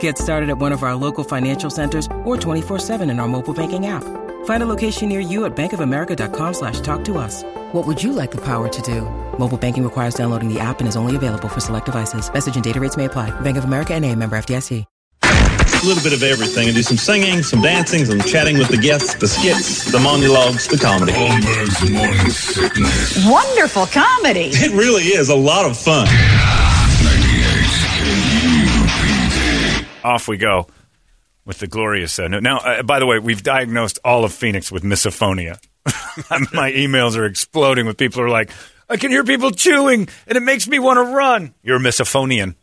Get started at one of our local financial centers or 24/7 in our mobile banking app. Find a location near you at bankofamerica.com/talktous. What would you like the power to do? Mobile banking requires downloading the app and is only available for select devices. Message and data rates may apply. Bank of America NA, member FDIC. A little bit of everything, and do some singing, some dancing, some chatting with the guests, the skits, the monologues, the comedy. Holmberg's Morning Sickness. Wonderful comedy. It really is a lot of fun. Yeah, off we go with the glorious note. Now, by the way, we've diagnosed all of Phoenix with misophonia. My emails are exploding with people who are like, I can hear people chewing, and it makes me want to run. You're a misophonian.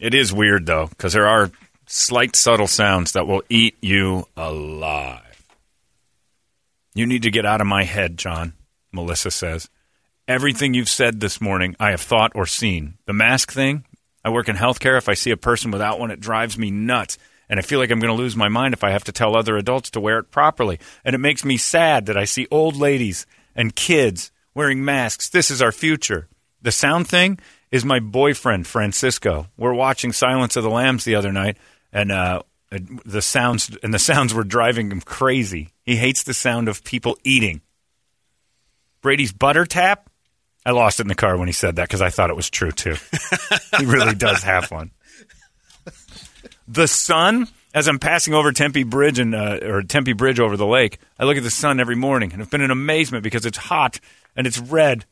It is weird, though, because there are slight, subtle sounds that will eat you alive. You need to get out of my head, John, Melissa says. Everything you've said this morning, I have thought or seen. The mask thing, I work in healthcare. If I see a person without one, it drives me nuts. And I feel like I'm going to lose my mind if I have to tell other adults to wear it properly. And it makes me sad that I see old ladies and kids wearing masks. This is our future. The sound thing is my boyfriend, Francisco. We're watching Silence of the Lambs the other night, and the sounds were driving him crazy. He hates the sound of people eating. Brady's butter tap? I lost it in the car when he said that because I thought it was true, too. He really does have one. The sun, as I'm passing over Tempe Bridge or Tempe Bridge over the lake, I look at the sun every morning, and I've been in amazement because it's hot and it's red,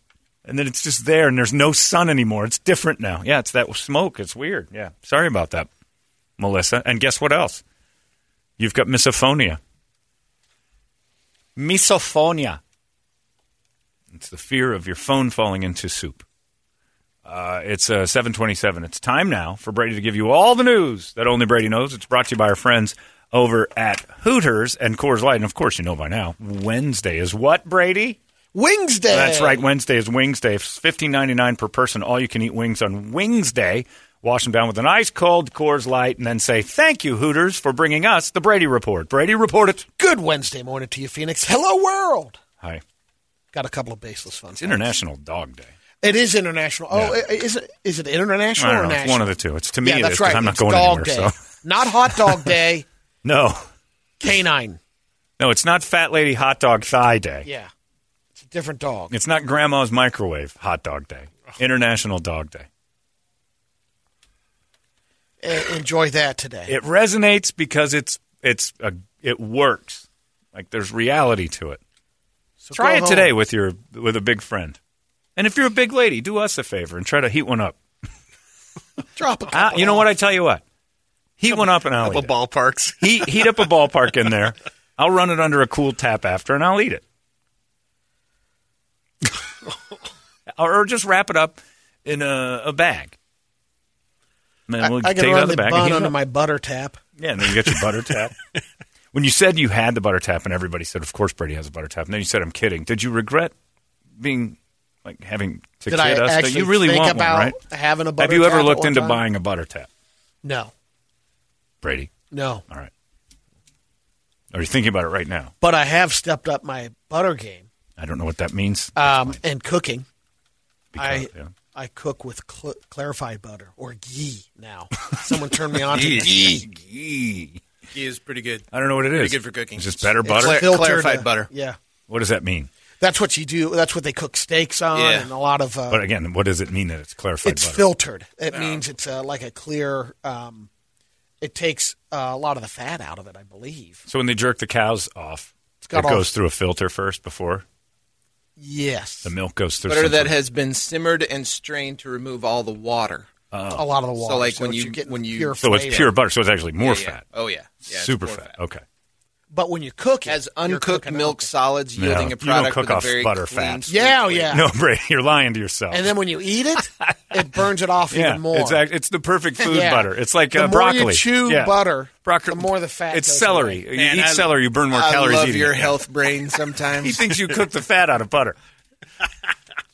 and then it's just there, and there's no sun anymore. It's different now. Yeah, it's that smoke. It's weird. Yeah, sorry about that, Melissa. And guess what else? You've got misophonia. Misophonia. It's the fear of your phone falling into soup. It's 7:27. It's time now for Brady to give you all the news that only Brady knows. It's brought to you by our friends over at Hooters and Coors Light. And, of course, you know by now, Wednesday is what, Brady? Wings Day. That's right. Wednesday is Wings Day. It's $15.99 per person. All you can eat wings on Wings Day. Wash them down with an ice-cold Coors Light and then say, thank you, Hooters, for bringing us the Brady Report. Brady, report it. Good Wednesday morning to you, Phoenix. Hello, world. Hi. Got a couple of baseless fun facts. It's International Dog Day. It is international. Oh, yeah. Is it international or national? It's one of the two. It's to me. Yeah, that's right. I'm not going dog anywhere. Day. So. Not hot dog day. No. Canine. No, it's not fat lady hot dog thigh day. Yeah, it's a different dog. It's not grandma's microwave hot dog day. International Dog Day. Enjoy that today. It resonates because it works. Like there's reality to it. So try it home today with a big friend. And if you're a big lady, do us a favor and try to heat one up. Drop a couple. You know what? I tell you what. Heat one up and I'll eat it. Ballparks. Heat up a ballpark in there. I'll run it under a cool tap after and I'll eat it. Or just wrap it up in a bag. Then we'll I can take run it out the bag bun under my butter tap. Yeah, and then you get your butter tap. When you said you had the butter tap and everybody said, of course Brady has a butter tap. And then you said, I'm kidding. Did you regret being... like having to kid us, that you really want about one, right? Having a butter tap. Have you ever looked into buying a butter tap? No. Brady? No. All right. Are you thinking about it right now? But I have stepped up my butter game. I don't know what that means. And cooking. I cook with clarified butter or ghee now. Someone turned me on to ghee. Ghee is pretty good. I don't know what it is. Pretty good for cooking. It's just better butter? Clarified butter. Yeah. What does that mean? That's what you do. That's what they cook steaks on, and a lot of. But again, what does it mean that it's clarified? It's butter? Filtered. It means it's like a clear. It takes a lot of the fat out of it, I believe. So when they jerk the cows off, it goes through a filter first before. Yes, the milk goes through. Butter that has been simmered and strained to remove all the water. A lot of the water. So like when you so it's pure butter, so it's actually more fat. Oh yeah, super fat. Okay. But when you cook it, as uncooked milk solids yielding a product with a very butter fat. Yeah, yeah. No, Brady, you're lying to yourself. And then when you eat it, it burns it off even more. It's the perfect food butter. It's like broccoli. The more you chew butter, the more the fat. It's celery. You eat celery, you burn more calories. I love your health brain sometimes. He thinks you cook the fat out of butter.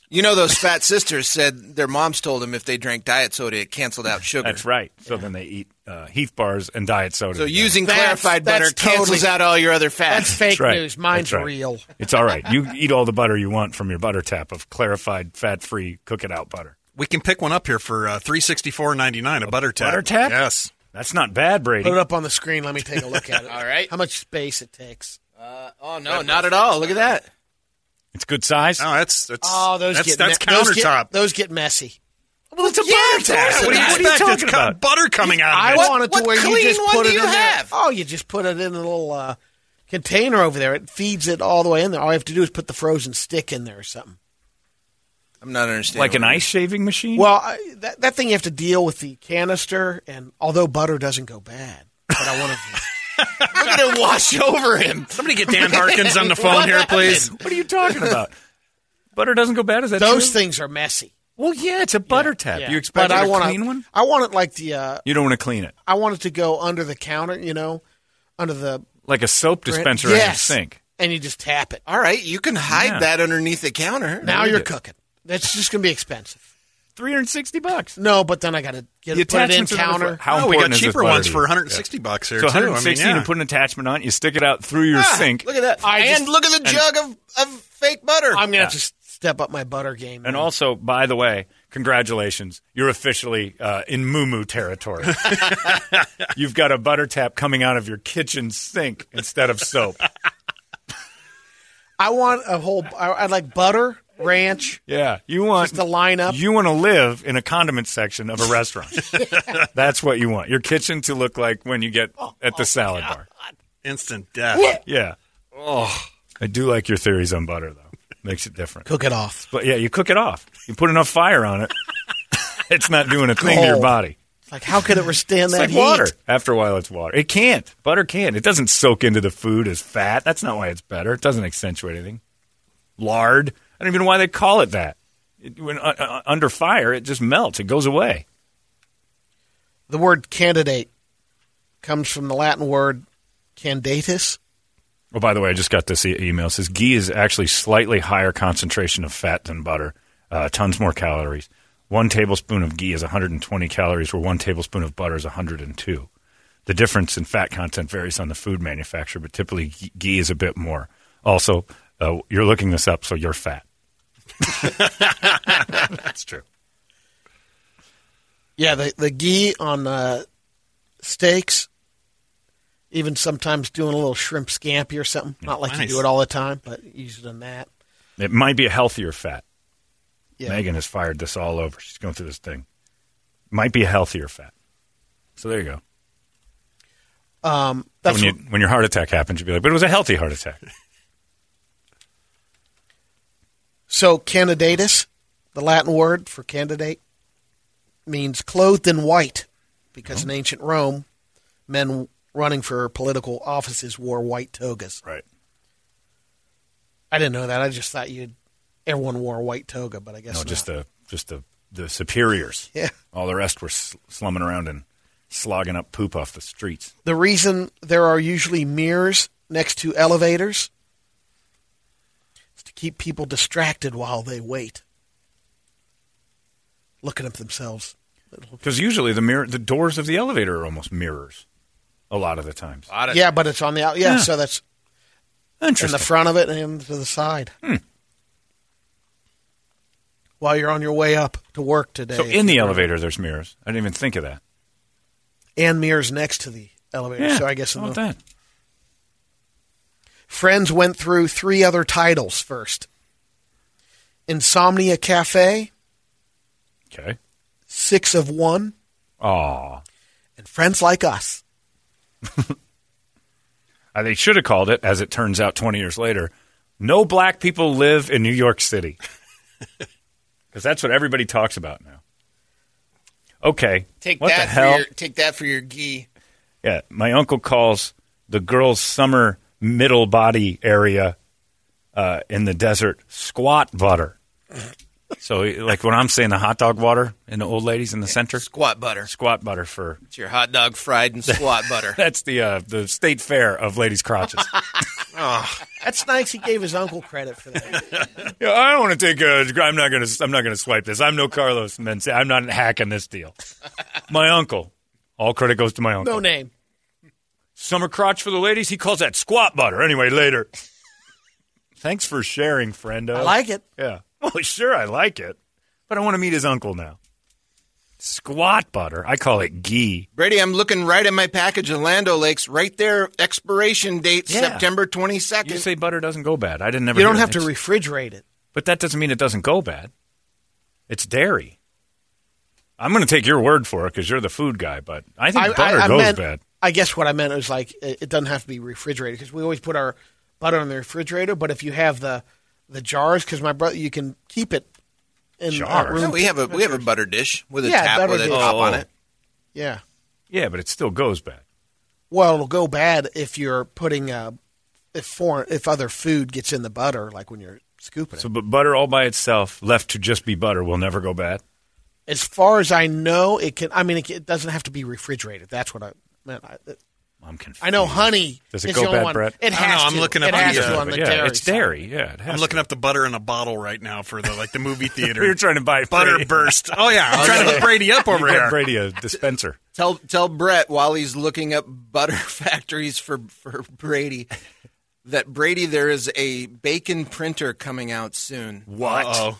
You know, those fat sisters said their moms told them if they drank diet soda, it canceled out sugar. That's right. So then they eat Heath bars and diet soda. So using clarified butter cancels out all your other fats. That's fake news. Mine's real. It's all right. You eat all the butter you want from your butter tap of clarified, fat-free, cook-it-out butter. We can pick one up here for $364.99, a butter tap. Butter tap? Yes. That's not bad, Brady. Put it up on the screen. Let me take a look at it. All right. How much space it takes. Oh, no, not at all. Look at that. It's good size. No, that's countertop. Those get messy. Well, it's a butter tap. What are you talking about? Butter coming out of it. I want it to where you just put it in there. Oh, you just put it in a little container over there. It feeds it all the way in there. All you have to do is put the frozen stick in there or something. I'm not understanding. Like an ice shaving machine? Well, that thing you have to deal with the canister, and although butter doesn't go bad, but I want to... Look at it wash over him. Somebody get Dan Harkins on the phone here, please. What are you talking about? Butter doesn't go bad. Is that those true? Things are messy. Well, yeah, it's a butter tap. Yeah. You expect a clean one? I want it like the... you don't want to clean it. I want it to go under the counter, you know, under the... Like a soap dispenser in the sink. And you just tap it. All right, you can hide that underneath the counter. Now you're cooking. That's just going to be expensive. $360 No, but then I got to get it, put it in counter. How we got cheaper ones for $160 here. So $160 to put an attachment on. You stick it out through your sink. Look at that, look at the jug of fake butter. I'm gonna have to step up my butter game. And also, by the way, congratulations, you're officially in moo territory. You've got a butter tap coming out of your kitchen sink instead of soap. I want a whole. I'd like butter. Ranch. Yeah. You want just to line up. You want to live in a condiment section of a restaurant. That's what you want. Your kitchen to look like when you get at the salad bar. Instant death. What? Yeah. Oh. I do like your theories on butter, though. Makes it different. Cook it off. But yeah, you cook it off. You put enough fire on it. It's not doing a thing to your body. It's like, how could it withstand that heat? It's like water. After a while, it's water. It can't. Butter can't. It doesn't soak into the food as fat. That's not why it's better. It doesn't accentuate anything. Lard. I don't even know why they call it that. When under fire, it just melts. It goes away. The word candidate comes from the Latin word candidatus. Oh, by the way, I just got this email. It says ghee is actually slightly higher concentration of fat than butter, tons more calories. 1 tablespoon of ghee is 120 calories, where 1 tablespoon of butter is 102. The difference in fat content varies on the food manufacturer, but typically ghee is a bit more. Also, you're looking this up, so you're fat. That's true. Yeah, the ghee on steaks, even sometimes doing a little shrimp scampi or something. Yeah, not like you do it all the time, but easier than that. It might be a healthier fat. Yeah. Megan has fired this all over. She's going through this thing. Might be a healthier fat. So there you go. That's so when your heart attack happens, you'd be like, but it was a healthy heart attack. So candidatus, the Latin word for candidate, means clothed in white because in ancient Rome, men running for political offices wore white togas. Right. I didn't know that. I just thought everyone wore a white toga, but I guess not. just the superiors. Yeah. All the rest were slumming around and slogging up poop off the streets. The reason there are usually mirrors next to elevators to keep people distracted while they wait, looking at themselves. Because usually the doors of the elevator are almost mirrors a lot of the times. Yeah, but it's on the out. Yeah, so that's interesting. In the front of it and to the side. Hmm. While you're on your way up to work today. So in the elevator, there's mirrors. I didn't even think of that. And mirrors next to the elevator. Yeah, so I guess that. Friends went through 3 other titles first. Insomnia Cafe. Okay. 6 of 1. Aw. And Friends Like Us. They should have called it, as it turns out 20 years later, No Black People Live in New York City. Because that's what everybody talks about now. Okay. Take that for your gi. Yeah, my uncle calls the girls' summer middle body area in the desert squat butter. So, like when I'm saying the hot dog water and the old ladies in the center. Squat butter. Squat butter for... It's your hot dog fried in squat butter. That's the state fair of ladies' crotches. Oh, that's nice. He gave his uncle credit for that. Yeah, I don't want to take a... I'm not going to swipe this. I'm no Carlos Mencia. I'm not hacking this deal. My uncle. All credit goes to my uncle. No name. Summer crotch for the ladies. He calls that squat butter. Anyway, later. Thanks for sharing, friendo. I like it. Yeah. Well, sure, I like it, but I want to meet his uncle now. Squat butter. I call it ghee. Brady, I'm looking right at my package in Land O Lakes. Right there, expiration date, September 22nd. You say butter doesn't go bad. I didn't ever. You don't have to refrigerate it. But that doesn't mean it doesn't go bad. It's dairy. I'm going to take your word for it because you're the food guy, but I think butter goes bad. I guess what I meant was like it doesn't have to be refrigerated because we always put our butter in the refrigerator, but if you have the jars, because my brother, you can keep it in jars. No, we have a butter dish with a tap with a top on it. Yeah. Yeah, but it still goes bad. Well, it'll go bad if you're putting if other food gets in the butter, like when you're scooping it. So, but butter all by itself, left to just be butter, will never go bad. As far as I know, it can. I mean, it doesn't have to be refrigerated. That's what I meant. I'm confused. I know honey does it is go the only bad, one. Brett? It has I'm to. Looking up it has to on the dairy. It's dairy. Yeah, it has I'm looking to. Up the butter in a bottle right now for the movie theater. You're trying to buy butter Brady. Burst. Oh yeah, I'm trying to put Brady up over here. Brady a dispenser. Tell Brett while he's looking up butter factories for Brady that Brady there is a bacon printer coming out soon. What? Uh-oh.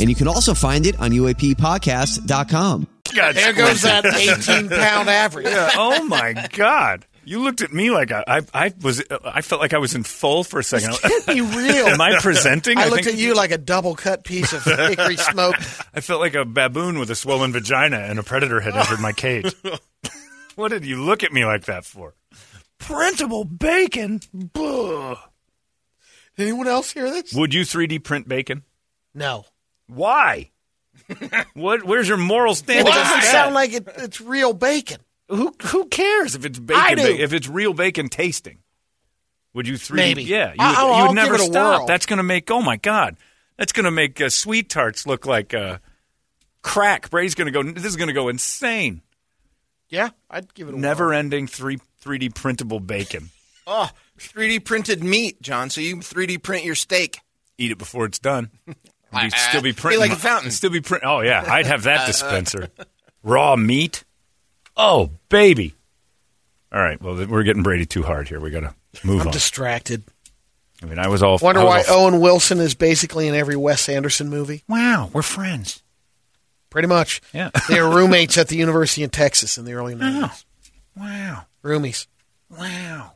And you can also find it on UAPpodcast.com. God, there goes that 18-pound average. Yeah. Oh, my God. You looked at me like I felt like I was in full for a second. This can't be real. Am I presenting? I looked at you like a double-cut piece of hickory smoke. I felt like a baboon with a swollen vagina and a predator had entered my cage. What did you look at me like that for? Printable bacon? Bleh. Anyone else hear this? Would you 3D print bacon? No. Why? What? Where's your moral standing? It doesn't sound like it's real bacon. Who cares if it's bacon? If it's real bacon tasting, would you 3D? Maybe. Yeah, you would never stop. Whirl. That's going to make. Oh my God, that's going to make sweet tarts look like crack. Brady's going to go. This is going to go insane. Yeah, I'd give it a never-ending 3D printable bacon. 3D printed meat, John. So you 3D print your steak. Eat it before it's done. You'd still be printing like a fountain. Still be print. Oh yeah, I'd have that dispenser. Raw meat. Oh baby. All right. Well, we're getting Brady too hard here. We gotta move on. I'm distracted. I mean, I was all. Wonder why Owen Wilson is basically in every Wes Anderson movie. Wow, we're friends. Pretty much. Yeah. They were roommates at the university in Texas in the early 90s. Wow. Roomies. Wow.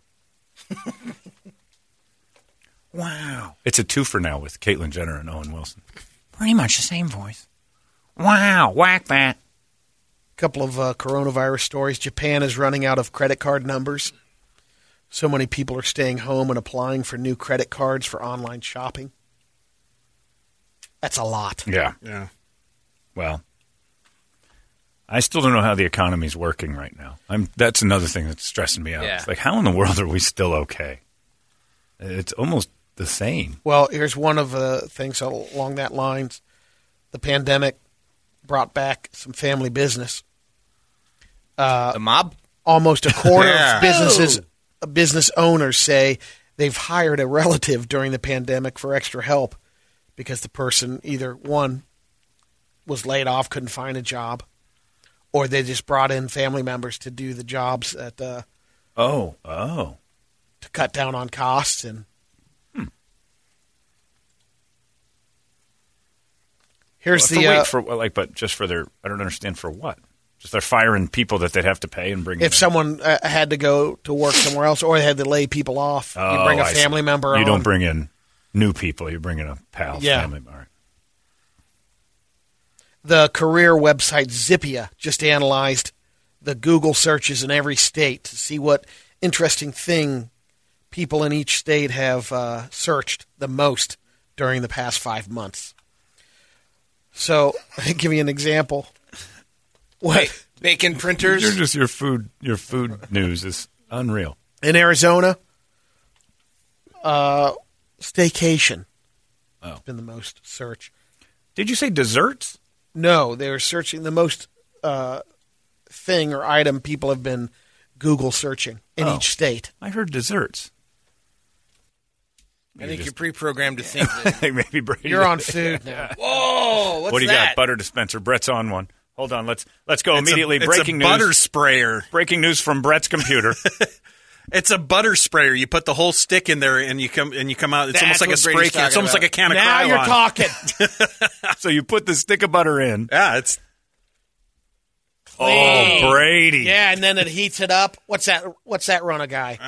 Wow. It's a twofer now with Caitlyn Jenner and Owen Wilson. Pretty much the same voice. Wow. Whack that. A couple of coronavirus stories. Japan is running out of credit card numbers. So many people are staying home and applying for new credit cards for online shopping. That's a lot. Yeah. Yeah. Well, I still don't know how the economy's working right now. That's another thing that's stressing me out. Yeah. It's like, how in the world are we still okay? It's almost the same. Well, here's one of the things along that lines. The pandemic brought back some family business. The mob? Almost a quarter of business owners say they've hired a relative during the pandemic for extra help because the person either, one, was laid off, couldn't find a job, or they just brought in family members to do the jobs at to cut down on costs and here's but just for their I don't understand for what Just they're firing people that they'd have to pay and bring. If someone had to go to work somewhere else, or they had to lay people off, you bring a family member. You don't bring in new people. You bring in a pal. Yeah. Family. All right. The career website Zippia just analyzed the Google searches in every state to see what interesting thing people in each state have searched the most during the past 5 months. So, I'll give you an example. Wait, bacon printers? You're just your food news is unreal. In Arizona, staycation has been the most search. Did you say desserts? No, they were searching the most thing or item people have been Google searching in each state. I heard desserts. Maybe I think you're pre-programmed to think that maybe Brady. You're on food now. Whoa, what's that? What do you got? Butter dispenser. Brett's on one. Hold on, let's go immediately. Breaking news. It's a butter sprayer. Breaking news from Brett's computer. It's a butter sprayer. You put the whole stick in there and you come out. It's almost like a spray can. It's almost like a can of Krylon. Now you're talking. So you put the stick of butter in. Yeah, it's clean. Oh, Brady. Yeah, and then it heats it up. What's that run a guy?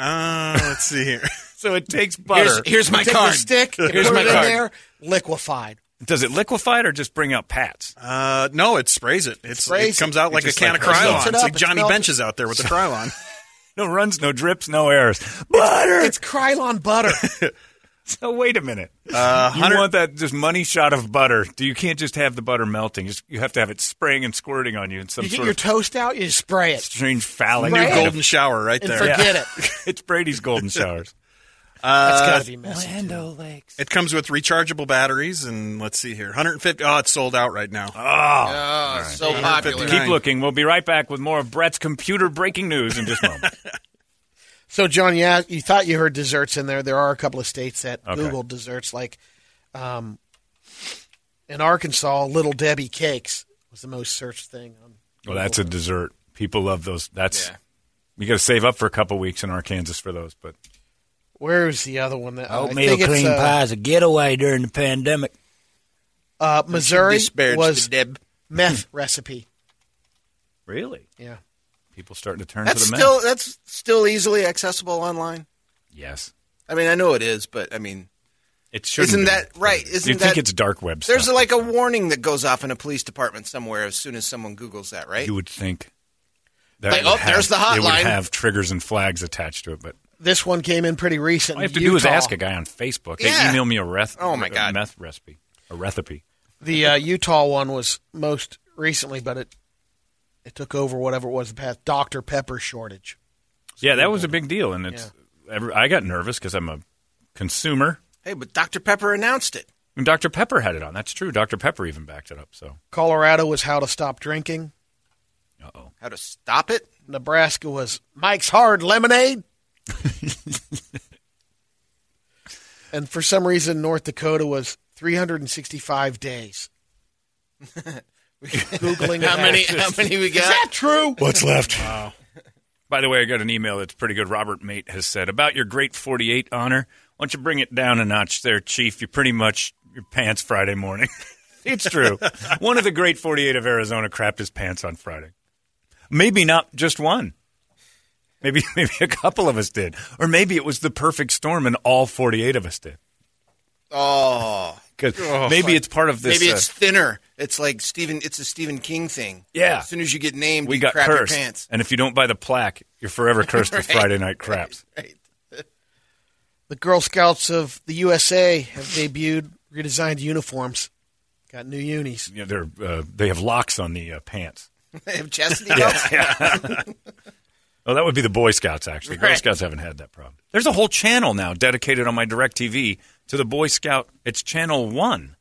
Let's see here. So it takes butter. Here's my card. Stick. Here's my card. In there, liquefied. Does it liquefy it or just bring out pats? No, it sprays it. It comes out like a can of Krylon. It's like Johnny Bench is out there with the Krylon. No runs, no drips, no errors. Butter! It's Krylon butter. So wait a minute. You want that just money shot of butter. You can't just have the butter melting. You have to have it spraying and squirting on you in some sort of... You get your toast out, you spray it. Strange phallic. New golden shower right there. And forget it. It's Brady's golden showers. That's got to be messy. Land O Lakes. It comes with rechargeable batteries, and let's see here. 150. Oh, it's sold out right now. Oh, right. So popular. Keep looking. We'll be right back with more of Brett's computer breaking news in just a moment. So, John, yeah, you thought you heard desserts in there. There are a couple of states that Google desserts, like in Arkansas, Little Debbie cakes was the most searched thing. Well, that's a dessert. People love those. That's you got to save up for a couple weeks in Arkansas for those, but. Where is the other one? That oatmeal cream pie is a getaway during the pandemic. Missouri was meth recipe. Really? Yeah. People starting to turn to the meth. That's still easily accessible online? Yes. I mean, I know it is, but I mean... It shouldn't be. Isn't that right? Isn't that, you think it's dark web stuff. There's like a warning that goes off in a police department somewhere as soon as someone Googles that, right? You would think. That like, there's the hotline. It would have triggers and flags attached to it, but... This one came in pretty recent. All I have to do is ask a guy on Facebook. Yeah. They email me a meth recipe. A recipe. The Utah one was most recently, but it took over whatever it was the past. Dr. Pepper shortage. Yeah, that was a big deal, and I got nervous because I'm a consumer. Hey, but Dr. Pepper announced it. And Dr. Pepper had it on. That's true. Dr. Pepper even backed it up. So Colorado was how to stop drinking. Uh-oh. How to stop it? Nebraska was Mike's Hard Lemonade. And for some reason, North Dakota was 365 days. Googling how many we got. Is that true? What's left? Wow. By the way, I got an email that's pretty good. Robert Mate has said about your great 48 honor. Why don't you bring it down a notch, there, Chief? You're pretty much your pants Friday morning. It's true. One of the great 48 of Arizona crapped his pants on Friday. Maybe not just one. Maybe a couple of us did. Or maybe it was the perfect storm and all 48 of us did. Oh. Because maybe it's part of this. Maybe it's thinner. It's like it's a Stephen King thing. Yeah. As soon as you get named, we got crap cursed. Your pants. And if you don't buy the plaque, you're forever cursed with Friday night craps. Right. The Girl Scouts of the USA have debuted redesigned uniforms. Got new unis. Yeah, they have locks on the pants. They have chastity belts? Yeah. Oh, that would be the Boy Scouts, actually. Right. Girl Scouts haven't had that problem. There's a whole channel now dedicated on my DirecTV to the Boy Scout. It's Channel 1.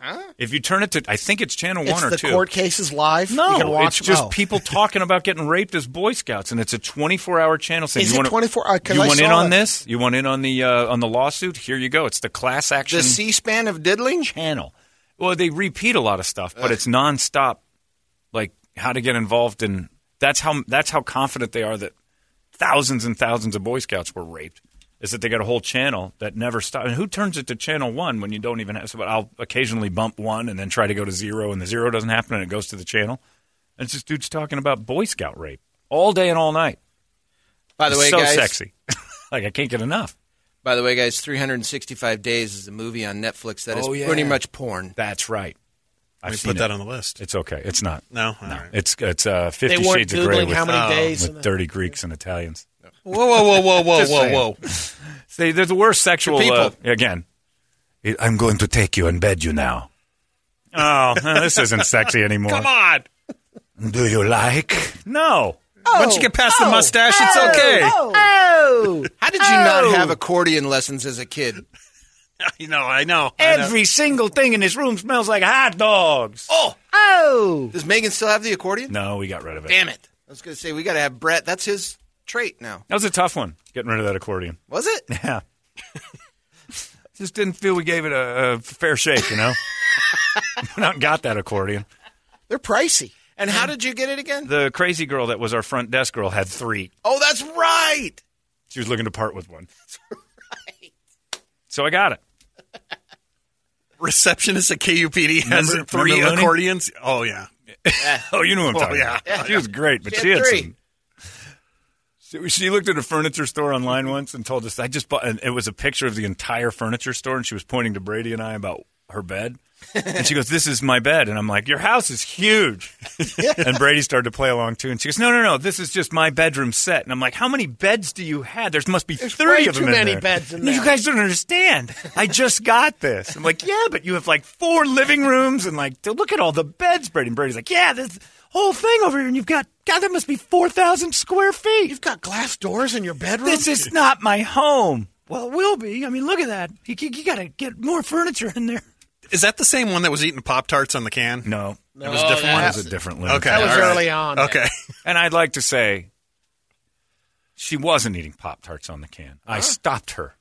Huh? If you turn it to, I think it's Channel 1 or 2. It's the court cases live? No, you can watch it's just people talking about getting raped as Boy Scouts, and it's a 24-hour channel. Saying, is it 24-hour? You want in on this? You want in on the lawsuit? Here you go. It's the class action. The C-SPAN of diddling? Channel. Well, they repeat a lot of stuff, but it's nonstop, like how to get involved in... That's how confident they are that thousands and thousands of Boy Scouts were raped, is that they got a whole channel that never stops. And who turns it to Channel 1 when you don't even have – I'll occasionally bump 1 and then try to go to 0, and the 0 doesn't happen, and it goes to the channel. And this dude's talking about Boy Scout rape all day and all night. By the way, so guys, so sexy. Like, I can't get enough. By the way, guys, 365 Days is a movie on Netflix that is pretty much porn. That's right. I've put that on the list. It's okay. It's not. No? No. Right. It's 50 Shades of Grey with, how many days with dirty Greeks and Italians. Whoa, whoa, whoa, whoa, whoa, whoa, whoa. See, they're the worst sexual people. Again, I'm going to take you and bed you now. Oh, this isn't sexy anymore. Come on. Do you like? No. Oh, once you get past the mustache, it's okay. How did you not have accordion lessons as a kid? I know. Every single thing in this room smells like hot dogs. Does Megan still have the accordion? No, we got rid of it. Damn it. I was going to say, we got to have Brett. That's his trait now. That was a tough one, getting rid of that accordion. Was it? Yeah. Just didn't feel we gave it a fair shake, you know? Went out and got that accordion. They're pricey. And how did you get it again? The crazy girl that was our front desk girl had three. Oh, that's right. She was looking to part with one. That's right. So I got it. Receptionist at KUPD has three accordions. Oh, yeah. You know what I'm talking about. Yeah. She was great, but she had three. She looked at a furniture store online once and told us, I just bought, and it was a picture of the entire furniture store, and she was pointing to Brady and I about her bed. And she goes, this is my bed. And I'm like, your house is huge. And Brady started to play along, too. And she goes, no, this is just my bedroom set. And I'm like, how many beds do you have? There must be three of them in there. There's way too many beds in there. You guys don't understand. I just got this. I'm like, yeah, but you have like four living rooms. And like, look at all the beds, Brady. And Brady's like, yeah, this whole thing over here. And you've got, God, that must be 4,000 square feet. You've got glass doors in your bedroom? This is not my home. Well, it will be. I mean, look at that. You got to get more furniture in there. Is that the same one that was eating Pop-Tarts on the can? No. It was a different one? It was a different one. Okay. That was early on. Okay. And I'd like to say she wasn't eating Pop-Tarts on the can. I stopped her.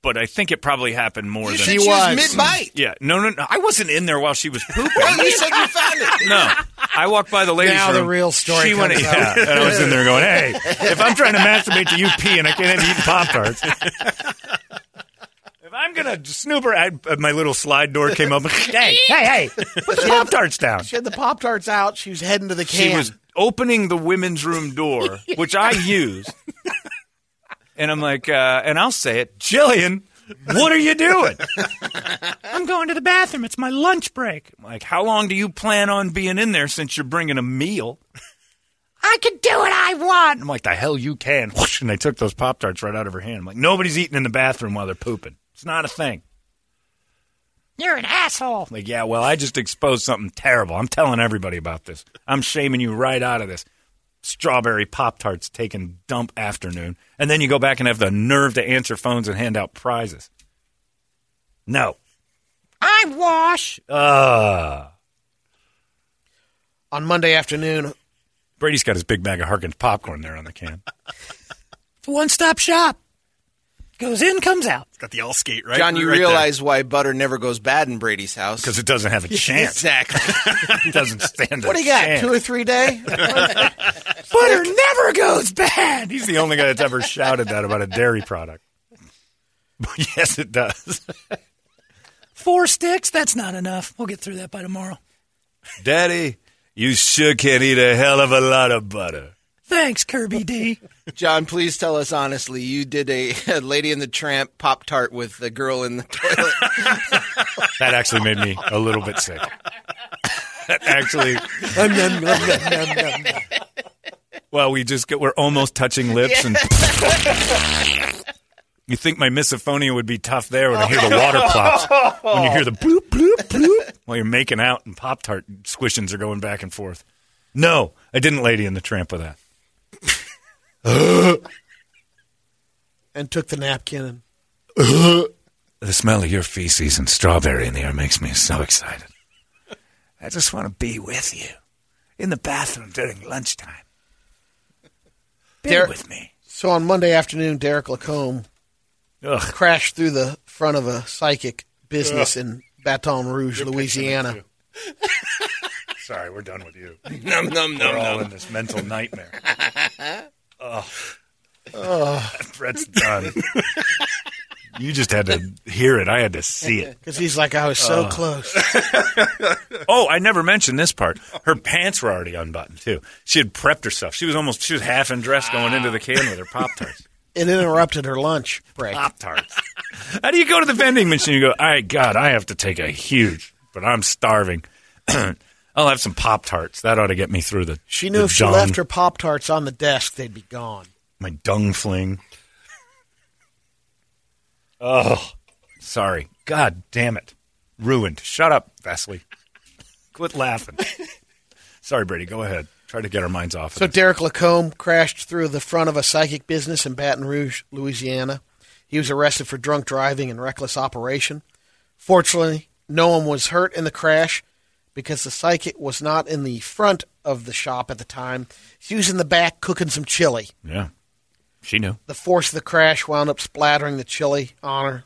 But I think it probably happened more than... She was mid-bite. Yeah. No. I wasn't in there while she was pooping. You said you found it. No. I walked by the ladies' room. Now the real story comes out. Yeah, and I was in there going, hey, if I'm trying to masturbate to you pee and I can't even eat Pop-Tarts... I'm going to snooper. My little slide door came up. Hey. Put the Pop-Tarts down. She had the Pop-Tarts out. She was heading to the can. She was opening the women's room door, which I used. And I'm like, and I'll say it, Jillian, what are you doing? I'm going to the bathroom. It's my lunch break. I'm like, how long do you plan on being in there since you're bringing a meal? I can do what I want. I'm like, the hell you can. And I took those Pop-Tarts right out of her hand. I'm like, nobody's eating in the bathroom while they're pooping. It's not a thing. You're an asshole. Like, yeah, well, I just exposed something terrible. I'm telling everybody about this. I'm shaming you right out of this. Strawberry Pop-Tarts taking dump afternoon. And then you go back and have the nerve to answer phones and hand out prizes. No. I'm Wash. On Monday afternoon. Brady's got his big bag of Harkins popcorn there on the can. It's a one-stop shop. Goes in, comes out. It's got the all skate, right? John, you right realize there. Why butter never goes bad in Brady's house. Because it doesn't have a chance. Exactly. It doesn't stand a chance. What do you got, 2 or 3 day? Butter never goes bad. He's the only guy that's ever shouted that about a dairy product. But yes, it does. 4 sticks? That's not enough. We'll get through that by tomorrow. Daddy, you sure can eat a hell of a lot of butter. Thanks, Kirby D. John, please tell us honestly, you did a Lady and the Tramp Pop-Tart with the girl in the toilet. That actually made me a little bit sick. That actually. Well, we're almost touching lips. And you think my misophonia would be tough there when I hear the water plops. When you hear the bloop, bloop, bloop. While you're making out and Pop-Tart squishings are going back and forth. No, I didn't Lady and the Tramp with that. And took the napkin and the smell of your feces and strawberry in the air makes me so excited. I just want to be with you in the bathroom during lunchtime. Be with me. So on Monday afternoon, Derek Lacombe crashed through the front of a psychic business in Baton Rouge, Louisiana. Sorry, we're done with you. We're all in this mental nightmare. Brett's done. You just had to hear it. I had to see it. Because he's like, I was so close. Oh, I never mentioned this part. Her pants were already unbuttoned, too. She had prepped herself. She was half undressed going into the can with her Pop-Tarts. It interrupted her lunch break. Pop-Tarts. How do you go to the vending machine and you go, all right, God, I have to take a huge, but I'm starving. I'll have some Pop-Tarts. That ought to get me through the She knew the if dung. She left her Pop-Tarts on the desk, they'd be gone. My dung fling. Oh, sorry. God damn it. Ruined. Shut up, Vasily. Quit laughing. Sorry, Brady. Go ahead. Try to get our minds off of it. So Derek Lacombe crashed through the front of a psychic business in Baton Rouge, Louisiana. He was arrested for drunk driving and reckless operation. Fortunately, no one was hurt in the crash because the psychic was not in the front of the shop at the time. She was in the back cooking some chili. Yeah. She knew. The force of the crash wound up splattering the chili on her.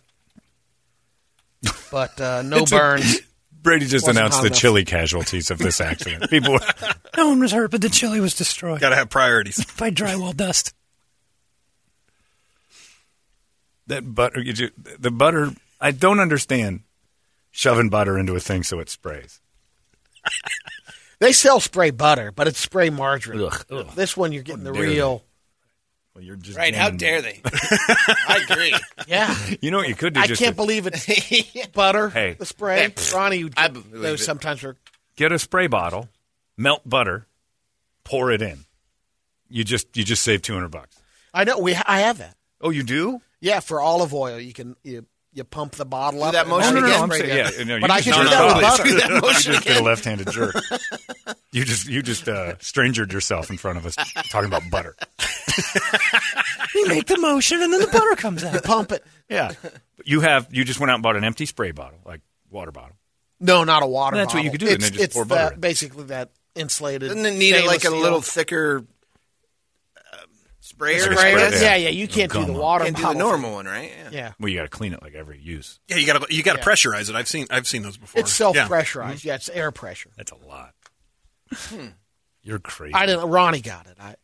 But no burns. Brady just announced the chili casualties of this accident. No one was hurt, but the chili was destroyed. Got to have priorities. By drywall dust. That butter, the butter, I don't understand shoving butter into a thing so it sprays. They sell spray butter, but it's spray margarine. Ugh. This one you're getting the real... You're just right, how dare they? I agree. Yeah. You know what you could do? I can't believe it's butter, the spray. Ronnie, you those sometimes are... Get a spray bottle, melt butter, pour it in. You just save $200. I know. I have that. Oh, you do? Yeah, for olive oil. You pump the bottle up. Do that motion again? I'm saying, but I can do that with butter. Do that motion again. You just did a left-handed jerk. You just strangered yourself in front of us talking about butter. You make the motion, and then the butter comes out. You pump it. Yeah. You just went out and bought an empty spray bottle, like water bottle. No, not a water bottle. That's what you could do, and then just pour butter in. Basically that insulated. Doesn't it need like a little thicker sprayer? Yeah. You can't do the water bottle. You can't do the normal one, right? Yeah. Well, you got to clean it like every use. Yeah, you got to pressurize it. I've seen those before. It's self-pressurized. Yeah, it's air pressure. That's a lot. You're crazy. I didn't. Ronnie got it. Right.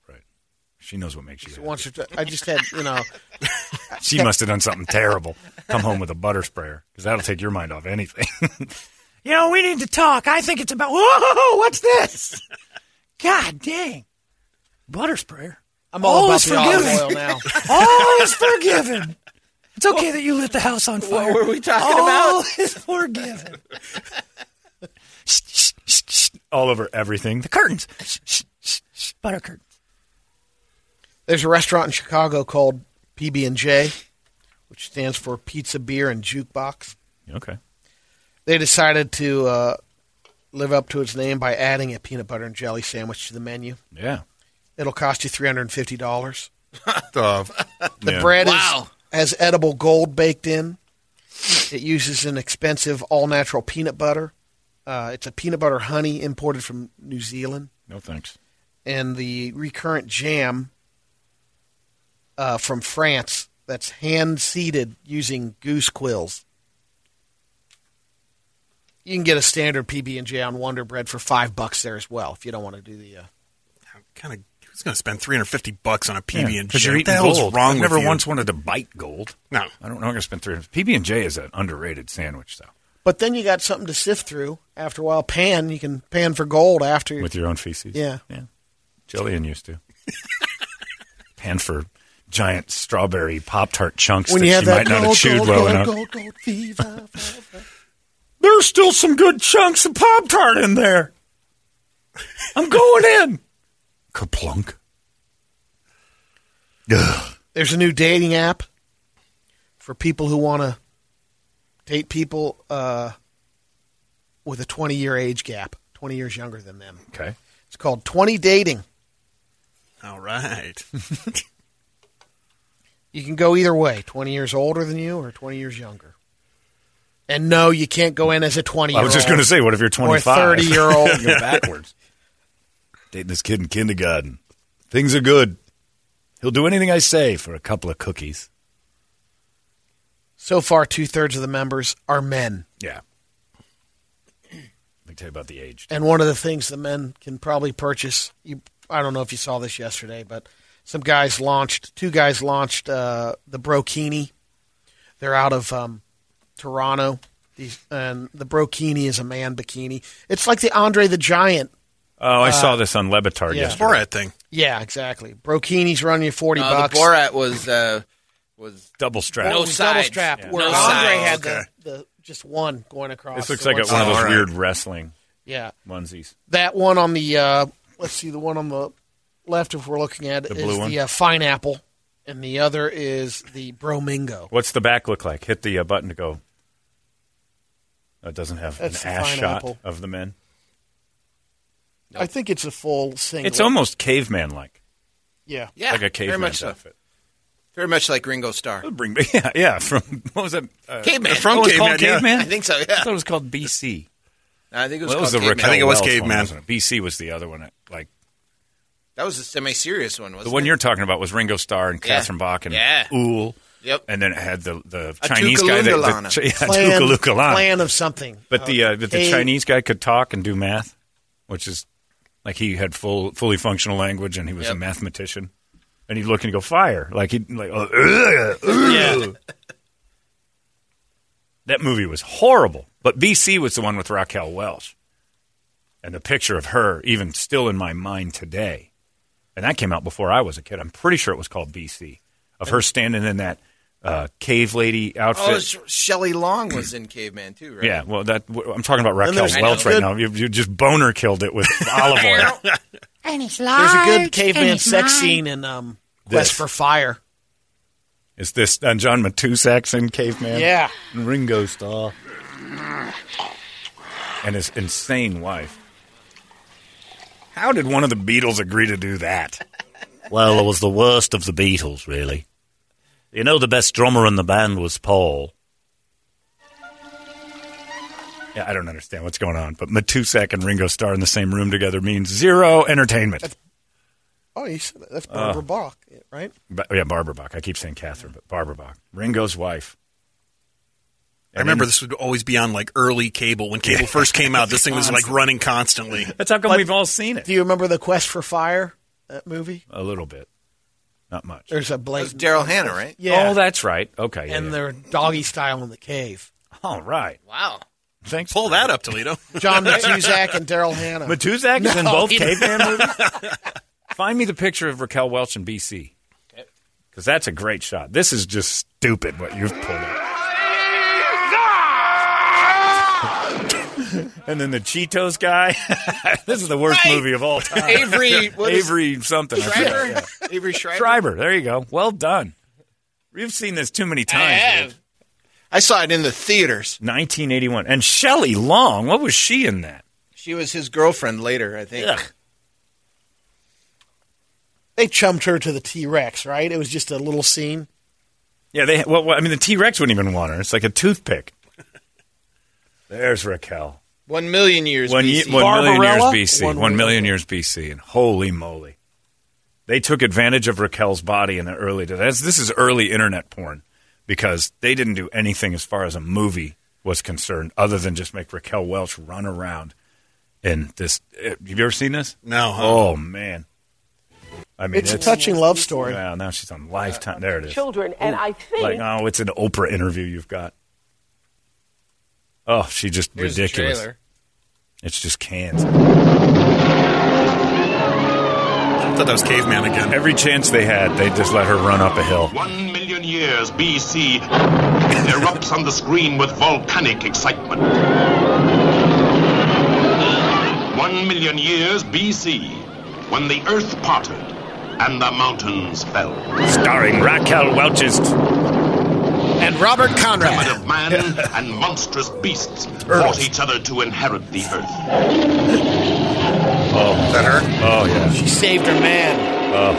She knows what makes you happy. I just had, She must have done something terrible. Come home with a butter sprayer, because that'll take your mind off anything. We need to talk. I think it's about, whoa, what's this? God dang. Butter sprayer. I'm all about the olive oil now. All is forgiven. It's okay that you lit the house on fire. What were we talking about? All is forgiven. All over everything. The curtains. Butter curtains. There's a restaurant in Chicago called PB&J, which stands for Pizza, Beer, and Jukebox. Okay. They decided to live up to its name by adding a peanut butter and jelly sandwich to the menu. Yeah. It'll cost you $350. The bread has edible gold baked in. It uses an expensive all-natural peanut butter. It's a peanut butter honey imported from New Zealand. No thanks. And the recurrent jam... from France that's hand-seeded using goose quills. You can get a standard PB&J on Wonder Bread for $5 there as well if you don't want to do the... Who's going to spend $350 on a PB&J? Because you're eating gold. Wrong. I never once wanted to bite gold. No. I don't know I'm going to spend $300. PB&J is an underrated sandwich, though. But then you got something to sift through. After a while, you can pan for gold after... With your own feces? Yeah. Jillian used to. Pan for... giant strawberry Pop-Tart chunks when that she might not have chewed well enough. There's still some good chunks of Pop-Tart in there. I'm going in. Kaplunk. Ugh. There's a new dating app for people who want to date people with a 20-year age gap, 20 years younger than them. Okay. It's called 20 Dating. All right. You can go either way, 20 years older than you or 20 years younger. And no, you can't go in as a 20-year-old. I was just going to say, what if you're 25? Or a 30-year-old. You're backwards. Dating this kid in kindergarten. Things are good. He'll do anything I say for a couple of cookies. So far, two-thirds of the members are men. Yeah. Let me tell you about the age. And one of the things the men can probably purchase, I don't know if you saw this yesterday, but... two guys launched the Brokini. They're out of Toronto. And the Brokini is a man bikini. It's like the Andre the Giant. Oh, I saw this on Levitard yesterday. Borat thing. Yeah, exactly. Brokini's running you $40. The Borat was double strap. No sides. Double strap. Yeah. Where no Andre sides. Had the just one going across. This looks like one of those weird wrestling. Yeah. Onesies. That one on the let's see, the one on the left, if we're looking at it, is the fine apple, and the other is the bromingo. What's the back look like? Hit the button to go. It doesn't have an ass shot apple. Of the men. No. I think it's a full single. It's almost caveman-like. Yeah. Yeah. Like a caveman's outfit. Very much like Ringo Starr. Yeah, yeah. From, what was that? Caveman. From Caveman, yeah. Caveman? I think so, yeah. I thought it was called BC. I think it was called Caveman. I think it was Caveman. BC was the other one. Like, that was the semi-serious one, wasn't it? The one you're talking about was Ringo Starr and Catherine Bach and Ool. Yep. And then it had the Chinese guy that plan of something. But the Chinese guy could talk and do math, which is like he had fully functional language, and he was a mathematician. And he'd look and go fire, like he like That movie was horrible. But BC was the one with Raquel Welch, and the picture of her even still in my mind today. And that came out before I was a kid. I'm pretty sure it was called BC. Of her standing in that cave lady outfit. Oh, Shelley Long was in Caveman too, right? Yeah, well, I'm talking about Raquel Welch right now. You just boner killed it with olive oil. And it's large. There's a good caveman sex scene in Quest for Fire. Is this John Matuszak's in Caveman? Yeah. Ringo Starr. And his insane wife. How did one of the Beatles agree to do that? Well, it was the worst of the Beatles, really. You know, the best drummer in the band was Paul. Yeah, I don't understand what's going on, but Matuszak and Ringo Starr in the same room together means zero entertainment. You said that. That's Barbara Bach, right? Yeah, Barbara Bach. I keep saying Catherine, but Barbara Bach. Ringo's wife. I remember this would always be on, like, early cable. When cable first came out, this thing was, like, running constantly. That's how come we've all seen it. Do you remember The Quest for Fire? That movie? A little bit. Not much. There's a blatant. Daryl Hannah, right? Yeah. Oh, that's right. Okay. Yeah, and they're doggy style in the cave. All right. Wow. Thanks. Pull that up, Toledo. John Matuszak and Daryl Hannah. Matuszak is in both Caveman movies? Find me the picture of Raquel Welch in BC. Because that's a great shot. This is just stupid what you've pulled up. And then the Cheetos guy. This is the worst movie of all time. Avery something. Schreiber? Yeah. Avery Schreiber. Schreiber. There you go. Well done. We've seen this too many times. I have. Dude. I saw it in the theaters. 1981. And Shelley Long. What was she in that? She was his girlfriend later, I think. Ugh. They chumped her to the T-Rex, right? It was just a little scene. Yeah. The T-Rex wouldn't even want her. It's like a toothpick. There's Raquel. 1 million years BC. 1 million years BC. 1 million years BC. And holy moly. They took advantage of Raquel's body in the early days. This is early internet porn because they didn't do anything as far as a movie was concerned other than just make Raquel Welch run around in this. Have you ever seen this? No. Huh? Oh, man. I mean, it's a touching love story. Well, now she's on Lifetime. There it is. Children, ooh, and I think. Like, oh, it's an Oprah interview you've got. Oh, she's just Here's ridiculous. It's just cans. I thought that was Caveman again. Every chance they had, they just let her run up a hill. 1 million years BC erupts on the screen with volcanic excitement. 1 million years BC, when the earth parted and the mountains fell. Starring Raquel Welch's... and Robert Conrad. Primitive man and monstrous beasts fought each other to inherit the earth. Oh, is that her? Oh, yeah. She saved her man. Oh.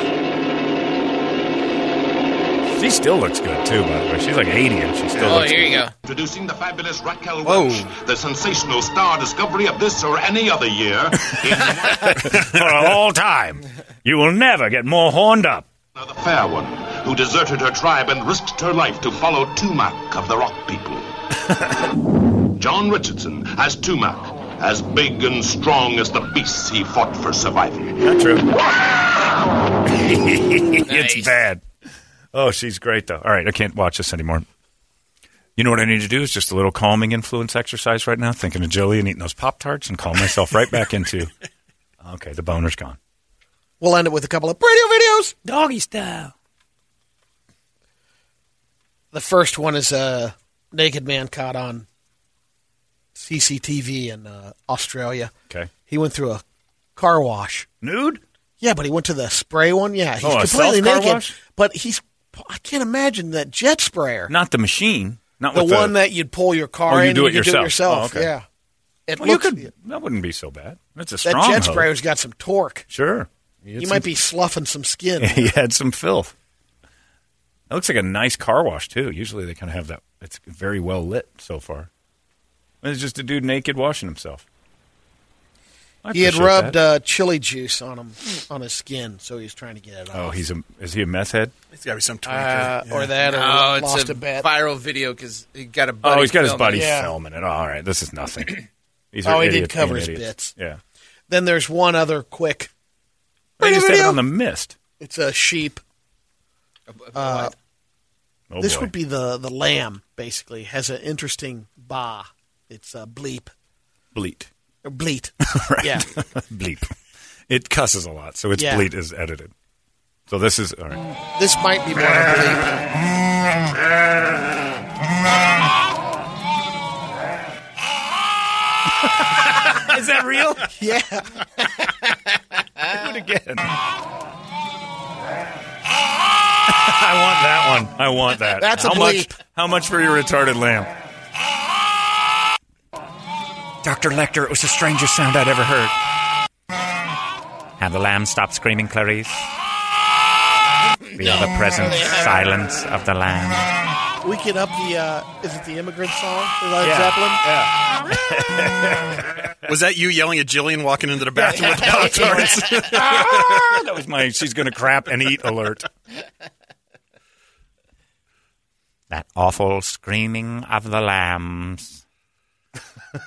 She still looks good, too, by the way. She's like 80 and she still looks good. Oh, here you go. Introducing the fabulous Raquel Welch, the sensational star discovery of this or any other year. For all time. You will never get more horned up. Now the fair one, who deserted her tribe and risked her life to follow Tumac of the Rock People. John Richardson as Tumac, as big and strong as the beasts he fought for survival. Not true. It's bad. Oh, she's great, though. All right, I can't watch this anymore. You know what I need to do is just a little calming influence exercise right now, thinking of Jillian and eating those Pop-Tarts and calm myself right back into, okay, the boner's gone. We'll end it with a couple of radio videos. Doggy style. The first one is a naked man caught on CCTV in Australia. Okay. He went through a car wash. Nude? Yeah, but he went to the spray one. Yeah, he's completely naked. Wash? But he's... I can't imagine that jet sprayer. Not the machine. Not the one that you'd pull your car in and you do it yourself. Oh, okay. Yeah. That wouldn't be so bad. That's a strong jet sprayer's got some torque. Sure. You might be sloughing some skin. He had some filth. That looks like a nice car wash, too. Usually they kind of have that. It's very well lit so far. It's just a dude naked washing himself. He had rubbed chili juice on his skin, so he was trying to get it off. Oh, is he a meth head? It's got to be some tweaker. Or that, or lost a bet. Viral video because he got a buddy. Oh, he's got his buddy filming it. Oh, all right, this is nothing. He did cover his bits. Yeah. Then there's one other quick. They just had it on the mist. It's a sheep. This would be the lamb, basically. Has an interesting ba. It's a bleep. Bleat. Bleat. Right. Yeah. Bleep. It cusses a lot, so its bleat is edited. So this is... All right. This might be more of a bleep. Is that real? Yeah. Do it again. I want that one. I want that. That's a bleep. How much for your retarded lamb? Dr. Lecter, it was the strangest sound I'd ever heard. And the lamb stopped screaming, Clarice. Feel the present silence of the lamb. We get up the, is it the Immigrant Song? Led Zeppelin? Yeah. Was that you yelling at Jillian walking into the bathroom with the Pop-Tarts? That was my she's going to crap and eat alert. That awful screaming of the lambs. It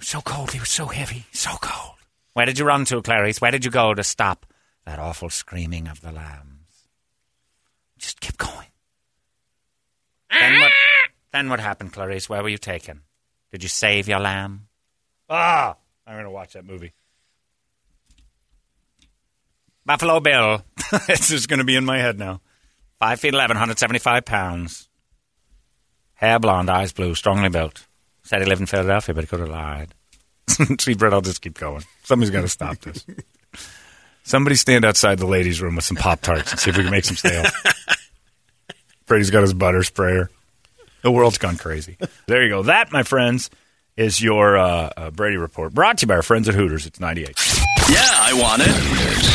was so cold. He was so heavy. So cold. Where did you run to, Clarice? Where did you go to stop that awful screaming of the lambs? Just keep going. Then what happened, Clarice? Where were you taken? Did you save your lamb? I'm going to watch that movie. Buffalo Bill. It's just going to be in my head now. 5'11", 175 pounds. Hair blonde, eyes blue, strongly built. Said he lived in Philadelphia, but he could have lied. See, Brett, I'll just keep going. Somebody's got to stop this. Somebody stand outside the ladies' room with some Pop-Tarts and see if we can make some stale. Brady's got his butter sprayer. The world's gone crazy. There you go. That, my friends, is your Brady Report. Brought to you by our friends at Hooters. It's 98. Yeah, I want it.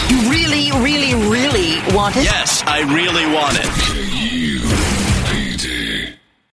You really, really, really want it? Yes, I really want it.